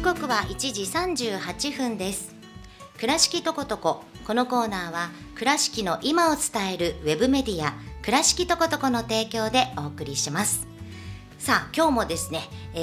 時刻は1時38分です。倉敷とことこ、このコーナーは倉敷の今を伝えるウェブメディア倉敷とことこの提供でお送りします。さあ今日もですね、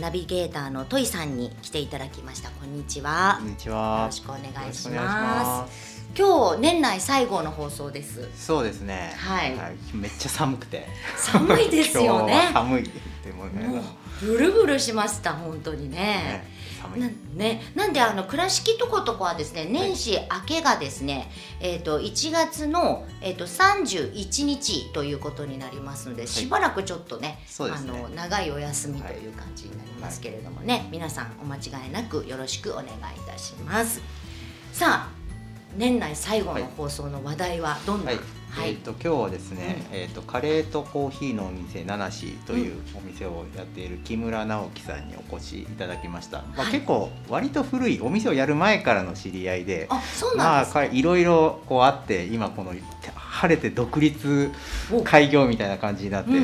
ナビゲーターの戸井さんに来ていただきました。こんにちは。こんにちは。よろしくお願いします。今日年内最後の放送です。そうですね。はい。めっちゃ寒くて。寒いですよね。今日は寒いってもうね。ブルブルしました本当にね。なんで倉敷とことこはですね、年始明けがですね、1月の、31日ということになりますので、しばらくちょっとね、長いお休みという感じになりますけれどもね、皆さんお間違いなくよろしくお願いいたします。さあ年内最後の放送の話題はどんな？今日はですね、カレーとコーヒーのお店ナナシというお店をやっている木村直樹さんにお越しいただきました。まあ、結構割と古いお店をやる前からの知り合いで、まあいろいろこうあって、今この晴れて独立開業みたいな感じになって、い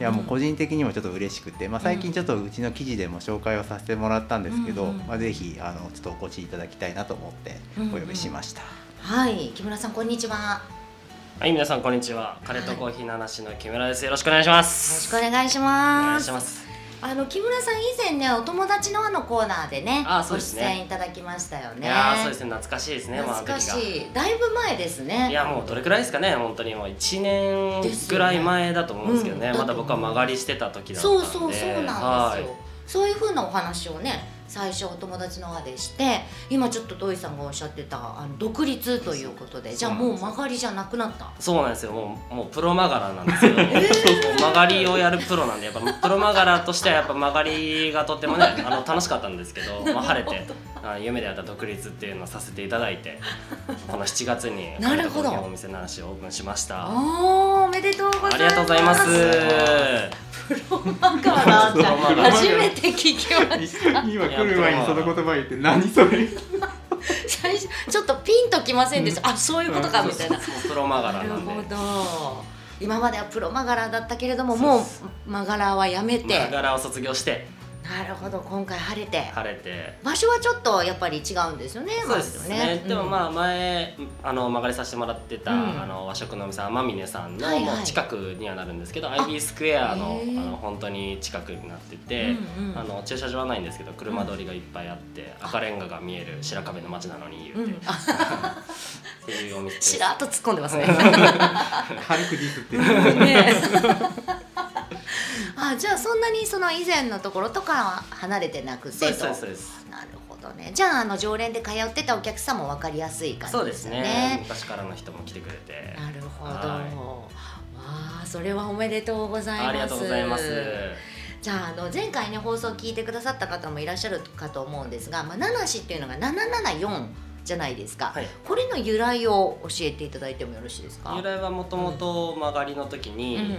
やもう個人的にもちょっと嬉しくて、まあ、最近ちょっとうちの記事でも紹介をさせてもらったんですけど、まあ、ぜひちょっとお越しいただきたいなと思ってお呼びしました。はい、木村さんこんにちは。はい、皆さんこんにちは。カレーとコーヒーの話の木村です。よろしくお願いします。よろしくお願いします。木村さん以前ね、お友達のコーナーでね、ご出演いただきましたよね。いや、そうですね、懐かしいですね。懐かしい。だいぶ前ですね。いや、もうどれくらいですかね、本当にもう1年ぐらい前だと思うんですけどね、まだ僕は間借りしてた時だったんで。そうなんですよ。そういう風なお話をね、最初お友達の輪でして、今ちょっと戸井さんがおっしゃってた独立ということで、じゃあもう曲がりじゃなくなった。そうなんですよ、もうプロ曲がらなんですよ、曲がりをやるプロなんで、やっぱプロ曲がらとしてはやっぱ曲がりがとってもね楽しかったんですけど、まあ、晴れて夢であった独立っていうのをさせていただいて、この7月にカレーとコーヒーのお店ナナシをオープンしました。おめでとうございます。ありがとうございます。プロマガラって初めて聞きました。今来る前にその言葉言って何それ。最初ちょっとピンときませんでした。あ、そういうことかみたいな。プロマガラなんで。なるほど。今まではプロマガラだったけれども、もうマガラはやめて。マガラを卒業して。なるほど、今回晴れて。晴れて。場所はちょっとやっぱり違うんですよね。そうですね。でもまあ前曲がりさせてもらってた和食のお店天峰さんの近くにはなるんですけど、IB スクエアの本当に近くになってて、駐車場はないんですけど車通りがいっぱいあって、赤レンガが見える白壁の街なのに言うて。っていうお店。しらっと突っ込んでますね。軽くディスってる。じゃあそんなにその以前のところとかは離れてなくて。そうですそうです。なるほどね。じゃあ常連で通ってたお客さんも分かりやすい感じですね。そうですね、昔からの人も来てくれて。なるほど、わあ、それはおめでとうございます。ありがとうございます。じゃあ前回ね放送聞いてくださった方もいらっしゃるかと思うんですが、ナナシっていうのが774じゃないですか、はい、これの由来を教えていただいてもよろしいですか。由来はもともと曲がりの時に、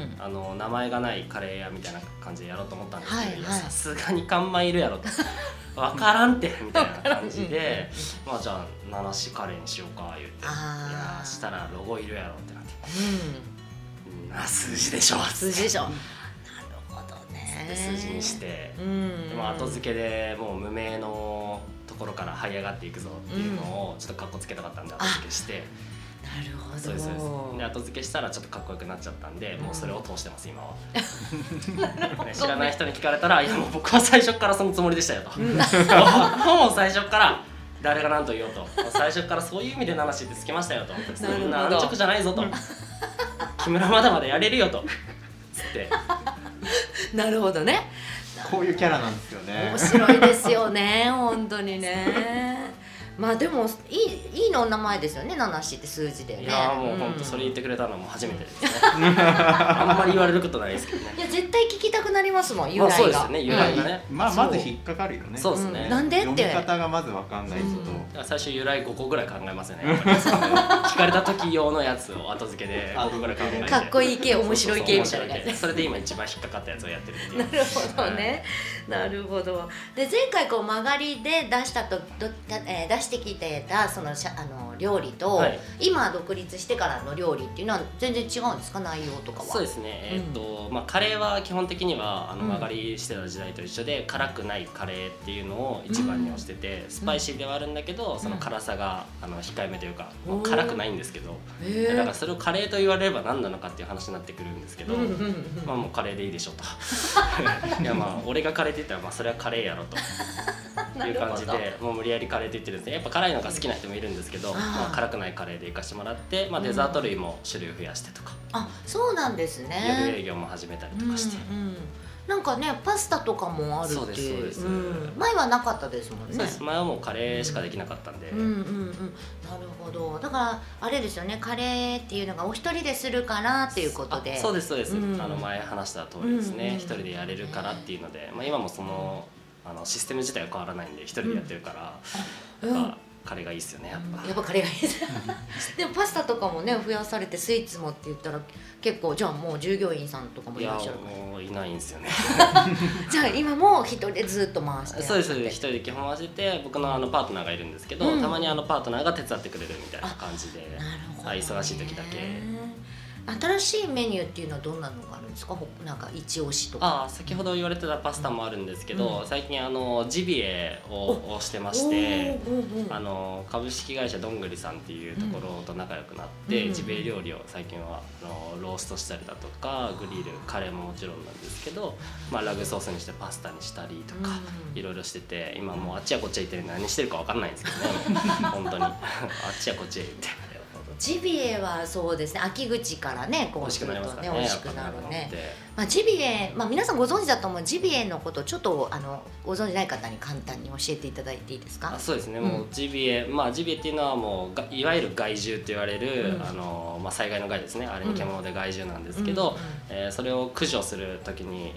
名前がないカレー屋みたいな感じでやろうと思ったんですけど、さすがに看板いるやろと分からんってみたいな感じでまあじゃあナナシカレーにしようか言って、いやしたらロゴいるやろってなって、数字でしょ数字でしょ。数字にして、後付けでもう無名のところから這い上がっていくぞっていうのをちょっとかっこつけたかったんで後付けして。なるほど。そうですそうです。で後付けしたらちょっとかっこよくなっちゃったんで、もうそれを通してます今は。知らない人に聞かれたら、いやもう僕は最初からそのつもりでしたよと。もう最初から誰が何と言おうと、最初からそういう意味でナナシってつけましたよと。そんな安直じゃないぞと。木村まだまだやれるよと。つって。なるほどね。こういうキャラなんですよね。面白いですよね、本当にね。まあでもいいのお名前ですよね、ナナシって数字でね。いやもう本当それ言ってくれたのも初めてですね。あんまり言われることないですけどね。いや絶対聞きたくなりますもん、由来が。そうですね、由来がね。まあまず引っかかるよね。そうですね。なんでって読み方がまずわかんないと。最初由来5個ぐらい考えますね。聞かれた時用のやつを後付けで5個ぐらい考えて。かっこいい系、面白い系みたいなやつ。それで今一番引っかかったやつをやってるっていう。なるほどね。なるほど。で前回こう曲がりで出したしてきてたその料理と、はい、今独立してからの料理っていうのは全然違うんですか、内容とかは。そうですね、まあ、カレーは基本的には曲がりしてた時代と一緒で、辛くないカレーっていうのを一番に推してて、スパイシーではあるんだけどその辛さが控えめというか、辛くないんですけど、だからそれをカレーと言われれば何なのかっていう話になってくるんですけど、まあもうカレーでいいでしょといやまあ俺がカレーって言ったらまあそれはカレーやろという感じで、もう無理やりカレーって言ってるんですね。やっぱ辛いのが好きな人もいるんですけど、まあ、辛くないカレーでいかしてもらって、まあ、デザート類も種類増やしてとか、あ、そうなんですね。夜営業も始めたりとかして、なんかね、パスタとかもあるって。そうですそうです、前はなかったですもんね。そうです、前はもうカレーしかできなかったんで、なるほど。だからあれですよね、カレーっていうのがお一人でするからっていうことで。そうですそうです、前話した通りですね、一人でやれるからっていうので、まあ、今もそのシステム自体は変わらないんで一人でやってるから、カレーがいいですよね、やっぱ。やっぱカレーがいいですでもパスタとかもね増やされて、スイーツもって言ったら結構、じゃあもう従業員さんとかもいらっしゃるから。いや、もういないんですよねじゃあ今も一人でずっと回して。そうですそうです、一人で基本回してて、僕のパートナーがいるんですけど、たまにパートナーが手伝ってくれるみたいな感じで、忙しい時だけ。新しいメニューっていうのはどんなのがあるんですか、なんか一押しとか。あ、先ほど言われてたパスタもあるんですけど、最近ジビエをしてまして、株式会社どんぐりさんっていうところと仲良くなって、ジビエ料理を最近はローストしたりだとか、グリル、カレーももちろんなんですけど、まあラグソースにしてパスタにしたりとかいろいろしてて、今もうあっちやこっちや行ってるんで何してるか分かんないんですけどね本当にあっちやこっちや行って。ジビエはそうですね、秋口からね、こうするとね、美味しくなるね。まあジビエ、まあ皆さんご存知だと思うジビエのことをちょっとご存知ない方に簡単に教えていただいていいですか。そうですね、もうジビエ、まあジビエっていうのはもういわゆる害獣と言われるまあ災害の害ですね、あれに獣で害獣なんですけど、それを駆除するときに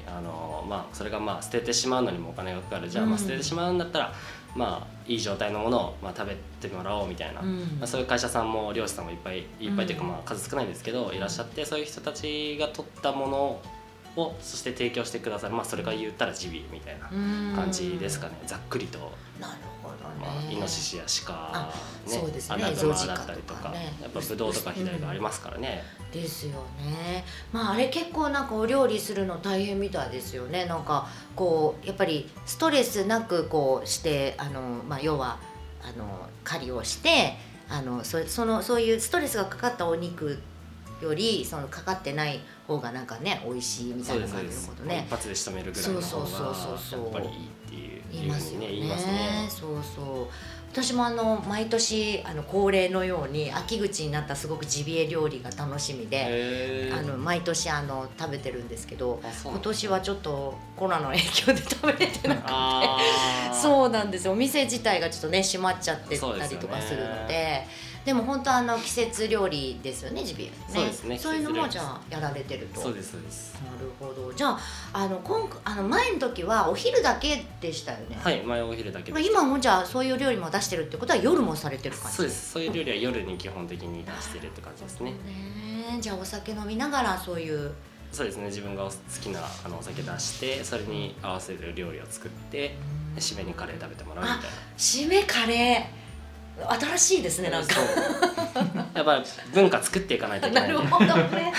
まあそれがまあ捨ててしまうのにもお金がかかる。じゃあまあ捨ててしまうんだったら、まあいい状態のものをまあ食べてもらおうみたいな、そういう会社さんも漁師さんもいっぱいというか、まあ数少ないんですけどいらっしゃって、そういう人たちが取ったものをそして提供してくださる、まあそれが言ったらジビエみたいな感じですかね、ざっくりと。なるほどね。まあイノシシやシカ、アナグマだったりとか、やっぱブドウとかヒダイがありますからね。ですよね。まああれ結構なんかお料理するの大変みたいですよね。なんかこうやっぱりストレスなくこうしてまあ要は狩りをしてそういうストレスがかかったお肉よりかかってない方がなんかね美味しいみたいな感じのことね。一発で仕留めるぐらいの方がやっぱりいいっていうふうにね言いますね。そうそう。私も毎年恒例のように秋口になったらすごくジビエ料理が楽しみで毎年食べてるんですけど、今年はちょっとコロナの影響で食べれてなくてそうなんですよ、お店自体がちょっとね閉まっちゃってたりとかするので。でも本当季節料理ですよね、ジビエ。そうですね。そういうのもじゃあやられてると。そうですそうです。なるほど。じゃあ前の時はお昼だけでしたよね。はい、前お昼だけでした。今もじゃあそういう料理も出してるってことは夜もされてる感じ。そうです。そういう料理は夜に基本的に出してるって感じですね。じゃあお酒飲みながらそういう。そうですね。自分が好きなお酒出して、それに合わせる料理を作って、締めにカレー食べてもらうみたいな。締めカレー。新しいですね、なんかやっぱり文化作っていかないといけない。なるほどね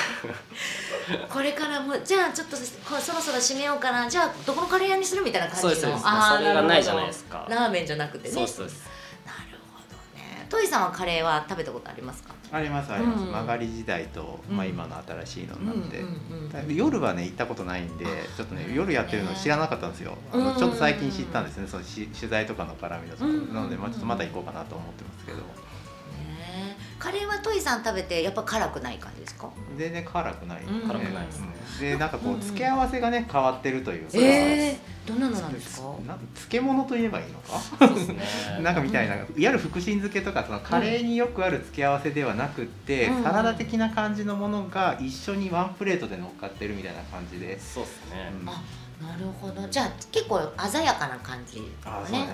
これからもじゃあちょっとそろそろ締めようかな、じゃあどこのカレー屋にするみたいな感じの。そうです、それがないじゃないですか、ラーメンじゃなくてね。そうそうです。なるほどね。トイさんはカレーは食べたことありますか？ありますあります、曲がり時代と、まあ、今の新しいのなんで、夜はね行ったことないんで、ちょっとね夜やってるの知らなかったんですよ。ちょっと最近知ったんですね、その取材とかの絡みだと。なので、まあ、ちょっとまた行こうかなと思ってますけど。カレーはトイさん食べてやっぱ辛くない感じですか？全然辛くない。辛くないですね。でなんかこう付け合わせがね変わってるというか。どんなのなんですか？なんか漬物と言えばいいのか。そうですね。なんかみたいな、いわゆる福神漬けとかそのカレーによくある付け合わせではなくって、サラダ的な感じのものが一緒にワンプレートで乗っかってるみたいな感じで。そうですね。なるほど。じゃあ結構鮮やかな感じ、ね、あそうね、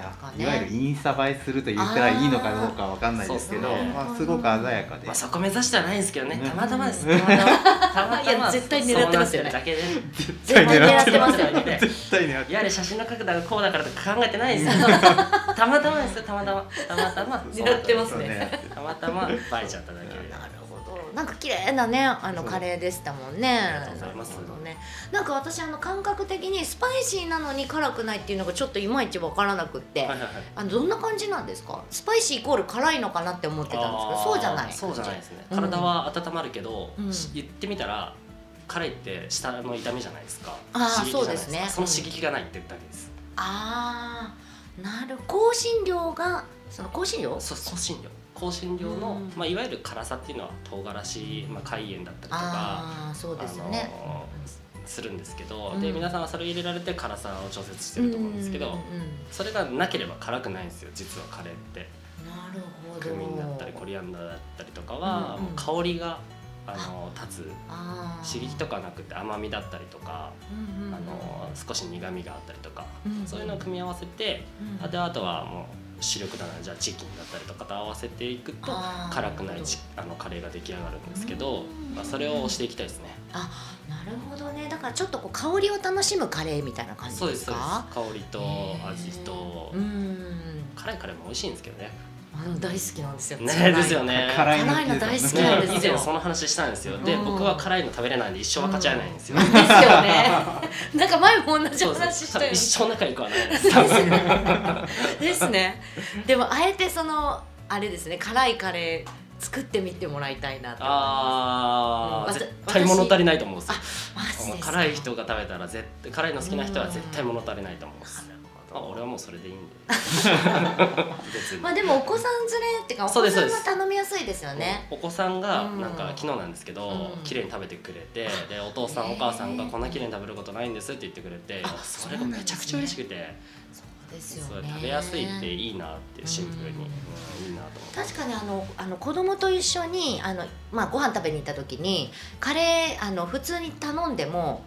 いわゆるインスタ映えすると言ったらいいのかどうかわかんないですけど、まあ、すごく鮮やかで、まあ、そこ目指してはないんですけどね、たまたまです。たまたま絶対狙ってますよね。絶対狙ってますよね。いや写真の角度がこうだからとか考えてないですよ。たまたまですよ。たまたま狙ってますね。たまたま映えちゃっただけで。なるほど。なんか綺麗なねカレーでしたもんね。ありがとうございます。なんか私感覚的にスパイシーなのに辛くないっていうのがちょっといまいち分からなくって、どんな感じなんですか？スパイシーイコール辛いのかなって思ってたんですけど、そうじゃない。そうじゃないですね。体は温まるけど、言ってみたら辛いって舌の痛みじゃないですか。ああそうですね。その刺激がないってだけです。ああなる。香辛料がその香辛料？そう香辛料。香辛料のまあいわゆる辛さっていうのは唐辛子、まあ海塩だったりとか。ああそうですよね。するんですけど、で皆さんはそれを入れられて辛さを調節してると思うんですけど、それがなければ辛くないんですよ実はカレーって。なるほど。クミンだったりコリアンダーだったりとかは、うん、香りが立つ、刺激とかなくて甘みだったりとか、少し苦みがあったりとか、そういうのを組み合わせて、であとはもう主力だな、じゃあチキンだったりとかと合わせていくと辛くないカレーが出来上がるんですけど、それを推していきたいですね。あ、なるほどね。だからちょっとこう香りを楽しむカレーみたいな感じですか？そうです、そうです。香りと味と、辛いカレーも美味しいんですけどね。大好きなんですよ。ですよね。辛いの大好きなんですよ。以前その話したんですよ。で、僕は辛いの食べれないんで一生は勝ち合えないんですよ。ですよね。なんか前も同じ話したよ。一生仲良くはないです。ですね。でもあえてそのあれですね、辛いカレー。作ってみてもらいたいなと思います。ああ、絶対物足りないと思うんですよ。辛い人が食べたら絶対、辛いの好きな人は絶対物足りないと思うんです。俺はもうそれでいいんで。まあでもお子さん連れってか、お子さんが頼みやすいですよね。お子さんがなんか昨日なんですけど、綺麗に食べてくれて、でお父さんお母さんがこんな綺麗に食べることないんですって言ってくれて、それがめちゃくちゃ嬉しくて。食べやすいっていいなってシンプルに、いいなと思って。確かに子供と一緒にご飯食べに行った時にカレー普通に頼んでも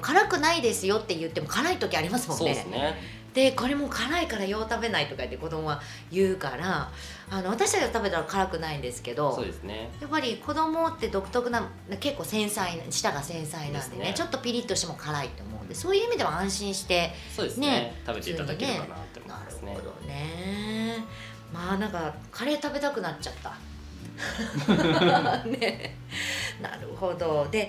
辛くないですよって言っても辛い時ありますもんね。そうですね。でこれも辛いからよう食べないとか言って子供は言うから、私たちが食べたら辛くないんですけど、そうですね、やっぱり子供って独特な結構繊細、舌が繊細なんでね、ちょっとピリッとしても辛いと思うんで、そういう意味では安心して食べていただけるかなって思いますね。なるほどね。まあなんかカレー食べたくなっちゃった。ね、なるほど。で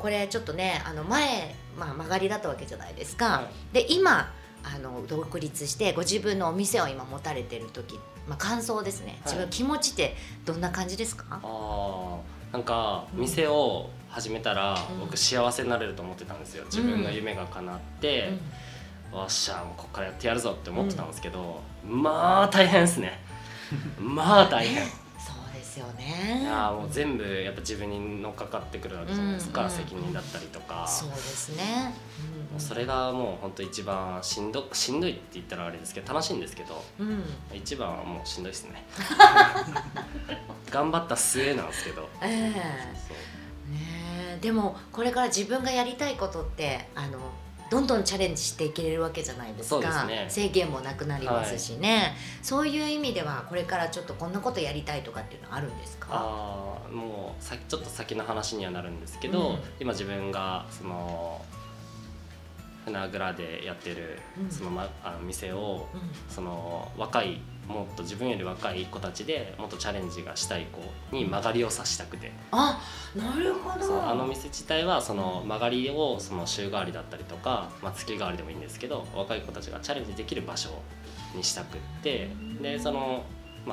これちょっとね前、曲がりだったわけじゃないですか。はい、で今独立してご自分のお店を今持たれてる時、感想ですね、自分の気持ちってどんな感じですか？なんか店を始めたら、僕幸せになれると思ってたんですよ。自分の夢が叶って、わっしゃもうこっからやってやるぞって思ってたんですけど、まあ大変ですね。まあ大変。いやもう全部やっぱ自分に乗っかかってくるわけじゃないですか、責任だったりとか。そうですね。それがもう本当一番しんどいって言ったらあれですけど、楽しいんですけど、一番はもうしんどいですね。頑張った末なんですけど。でもこれから自分がやりたいことってどんどんチャレンジしていけるわけじゃないですか。制限もなくなりますしね。そういう意味ではこれからちょっとこんなことやりたいとかっていうのはあるんですか？もうちょっと先の話にはなるんですけど、今自分がその船倉でやってるその店を、その若いもっと自分より若い子たちでもっとチャレンジがしたい子に曲がりをさしたくて。あ、なるほど。店自体はその曲がりをその週替わりだったりとか、月替わりでもいいんですけど、若い子たちがチャレンジできる場所にしたくって、でその、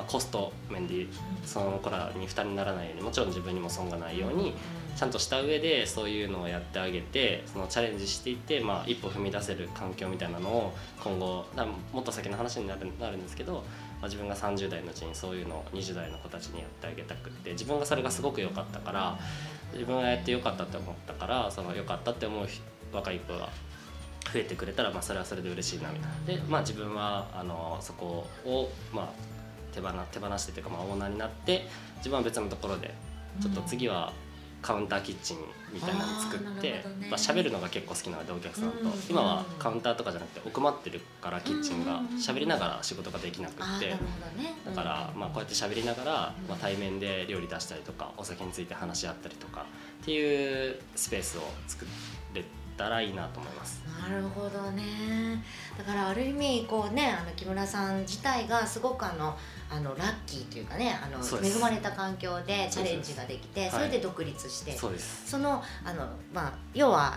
コスト面でその子らに負担にならないように、もちろん自分にも損がないようにちゃんとした上でそういうのをやってあげて、そのチャレンジしていって、一歩踏み出せる環境みたいなのを今後、もっと先の話になるんですけど、自分が30代のうちにそういうのを20代の子たちにやってあげたくって、自分がそれがすごく良かったから、自分がやって良かったって思ったから、その良かったって思う若い子が増えてくれたら、それはそれで嬉しいなみたいな。で、自分はそこを手放してというか、オーナーになって、自分は別のところでちょっと次は。カウンターキッチンみたいなの作って喋るのが結構好きなのでお客さんと、今はカウンターとかじゃなくて奥まってるからキッチンが喋りながら仕事ができなくって、だからまあこうやって喋りながらまあ対面で料理出したりとかお酒について話し合ったりとかっていうスペースを作れたらいいなと思います。なるほどね。だからある意味こうね、木村さん自体がすごくラッキーというかね、恵まれた環境でチャレンジができて、それで独立して、はい、そのまあ要は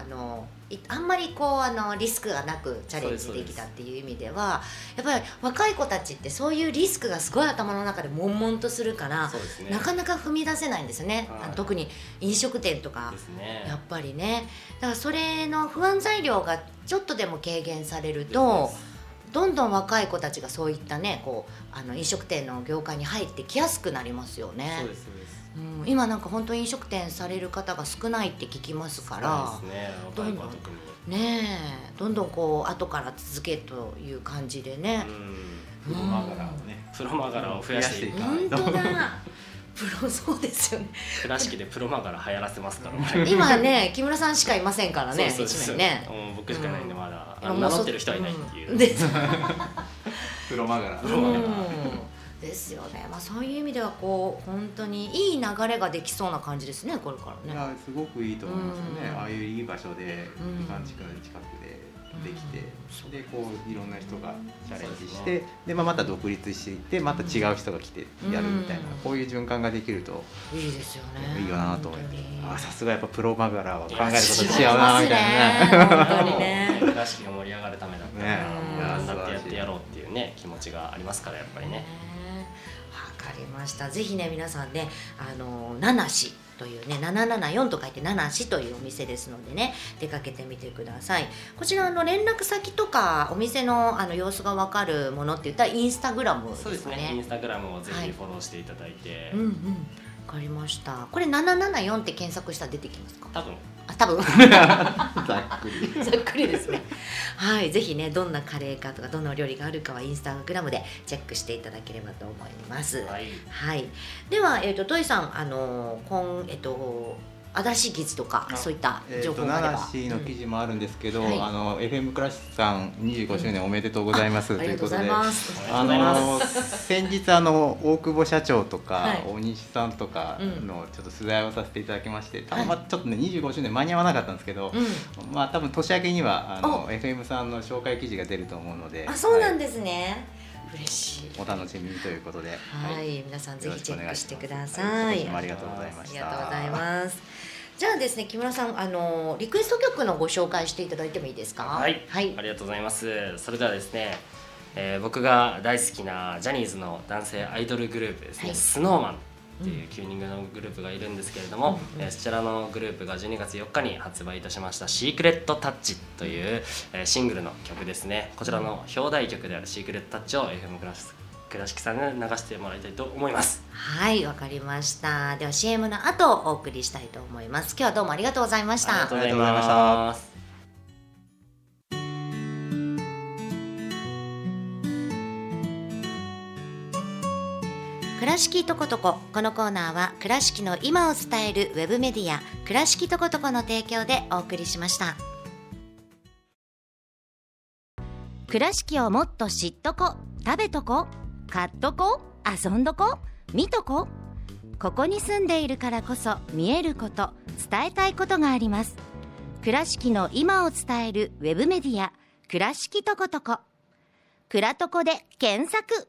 あんまりこうリスクがなくチャレンジできたっていう意味では、やっぱり若い子たちってそういうリスクがすごい頭の中で悶々とするから、ね、なかなか踏み出せないんですよね、はい、特に飲食店とか、ね、やっぱりね。だからそれの不安材料がちょっとでも軽減されると、どんどん若い子たちがそういったね、こう飲食店の業界に入ってきやすくなりますよね。そうです、そうです。うん、今なんか本当飲食店される方が少ないって聞きますから、ね、どんどんねえ、どんどんこう後から続けという感じでね。プロマガラをね、プロマガラを増やしていた。本当だ。プロ、そうですよね。倉敷でプロマガラ流行らせますから。今ね、木村さんしかいませんからね。そうそうそう、ね、僕しかないんでまだ、名乗ってる人はいないっていう。プロマガラ。プロマガラ。ですよね。まあそういう意味ではこう本当にいい流れができそうな感じですね、これからね。いや、すごくいいと思いますよね。ああいういい場所で、時間近くでできて、でこういろんな人がチャレンジして、でまあまた独立していって、また違う人が来てやるみたいな、こういう循環ができるといいですよね。いいよなと思って。あ、さすがやっぱプロマガラは考えること違うなみたいな。本当にね。倉敷が盛り上がるためだったら、頑張ってやってやろうっていうね気持ちがありますから、やっぱりね。わかりました。ぜひね皆さんね、七市というね、774と書いて七市というお店ですのでね、出かけてみてください。こちらの連絡先とかお店の様子がわかるものって言ったらインスタグラムですね。そうですね。インスタグラムをぜひフォローしていただいて。うんうん。わかりました。これ774って検索したら出てきますか？多分。多分ざっくりざっくりですね。はい、ぜひね、どんなカレーかとかどんなお料理があるかはインスタグラムでチェックしていただければと思います。はい、はい。では土井さん足立記事とかそういった情報があれば、七市の記事もあるんですけど、FM 倉敷さん25周年おめでとうございますということで、先日大久保社長とか大西さんとかのちょっと取材をさせていただきまして、たまちょっとね25周年間に合わなかったんですけど、まあ多分年明けにはFM さんの紹介記事が出ると思うので、あ、そうなんですね。嬉しい。お楽しみにということで、はい、皆さんぜひチェックしてください。ありがとうございました。ありがとうございます。じゃあですね、木村さん、リクエスト曲のご紹介していただいてもいいですか？はい、はい、ありがとうございます。それではですね、僕が大好きなジャニーズの男性アイドルグループですね、スノーマンっていう9人組のグループがいるんですけれども、そちらのグループが12月4日に発売いたしました「シークレットタッチ」というシングルの曲ですね。こちらの表題曲である「シークレットタッチ」を FM 倉敷さんに流してもらいたいと思います。はい、わかりました。では CM の後お送りしたいと思います。今日はどうもありがとうございました。ありがとうございました。倉敷トコトコ、このコーナーは倉敷の今を伝えるウェブメディア倉敷トコトコの提供でお送りしました。倉敷をもっと知っとこ、食べとこ、買っとこ、遊んどこ、見とこ。ここに住んでいるからこそ見えること、伝えたいことがあります。倉敷の今を伝えるウェブメディア倉敷トコトコ、倉トコで検索。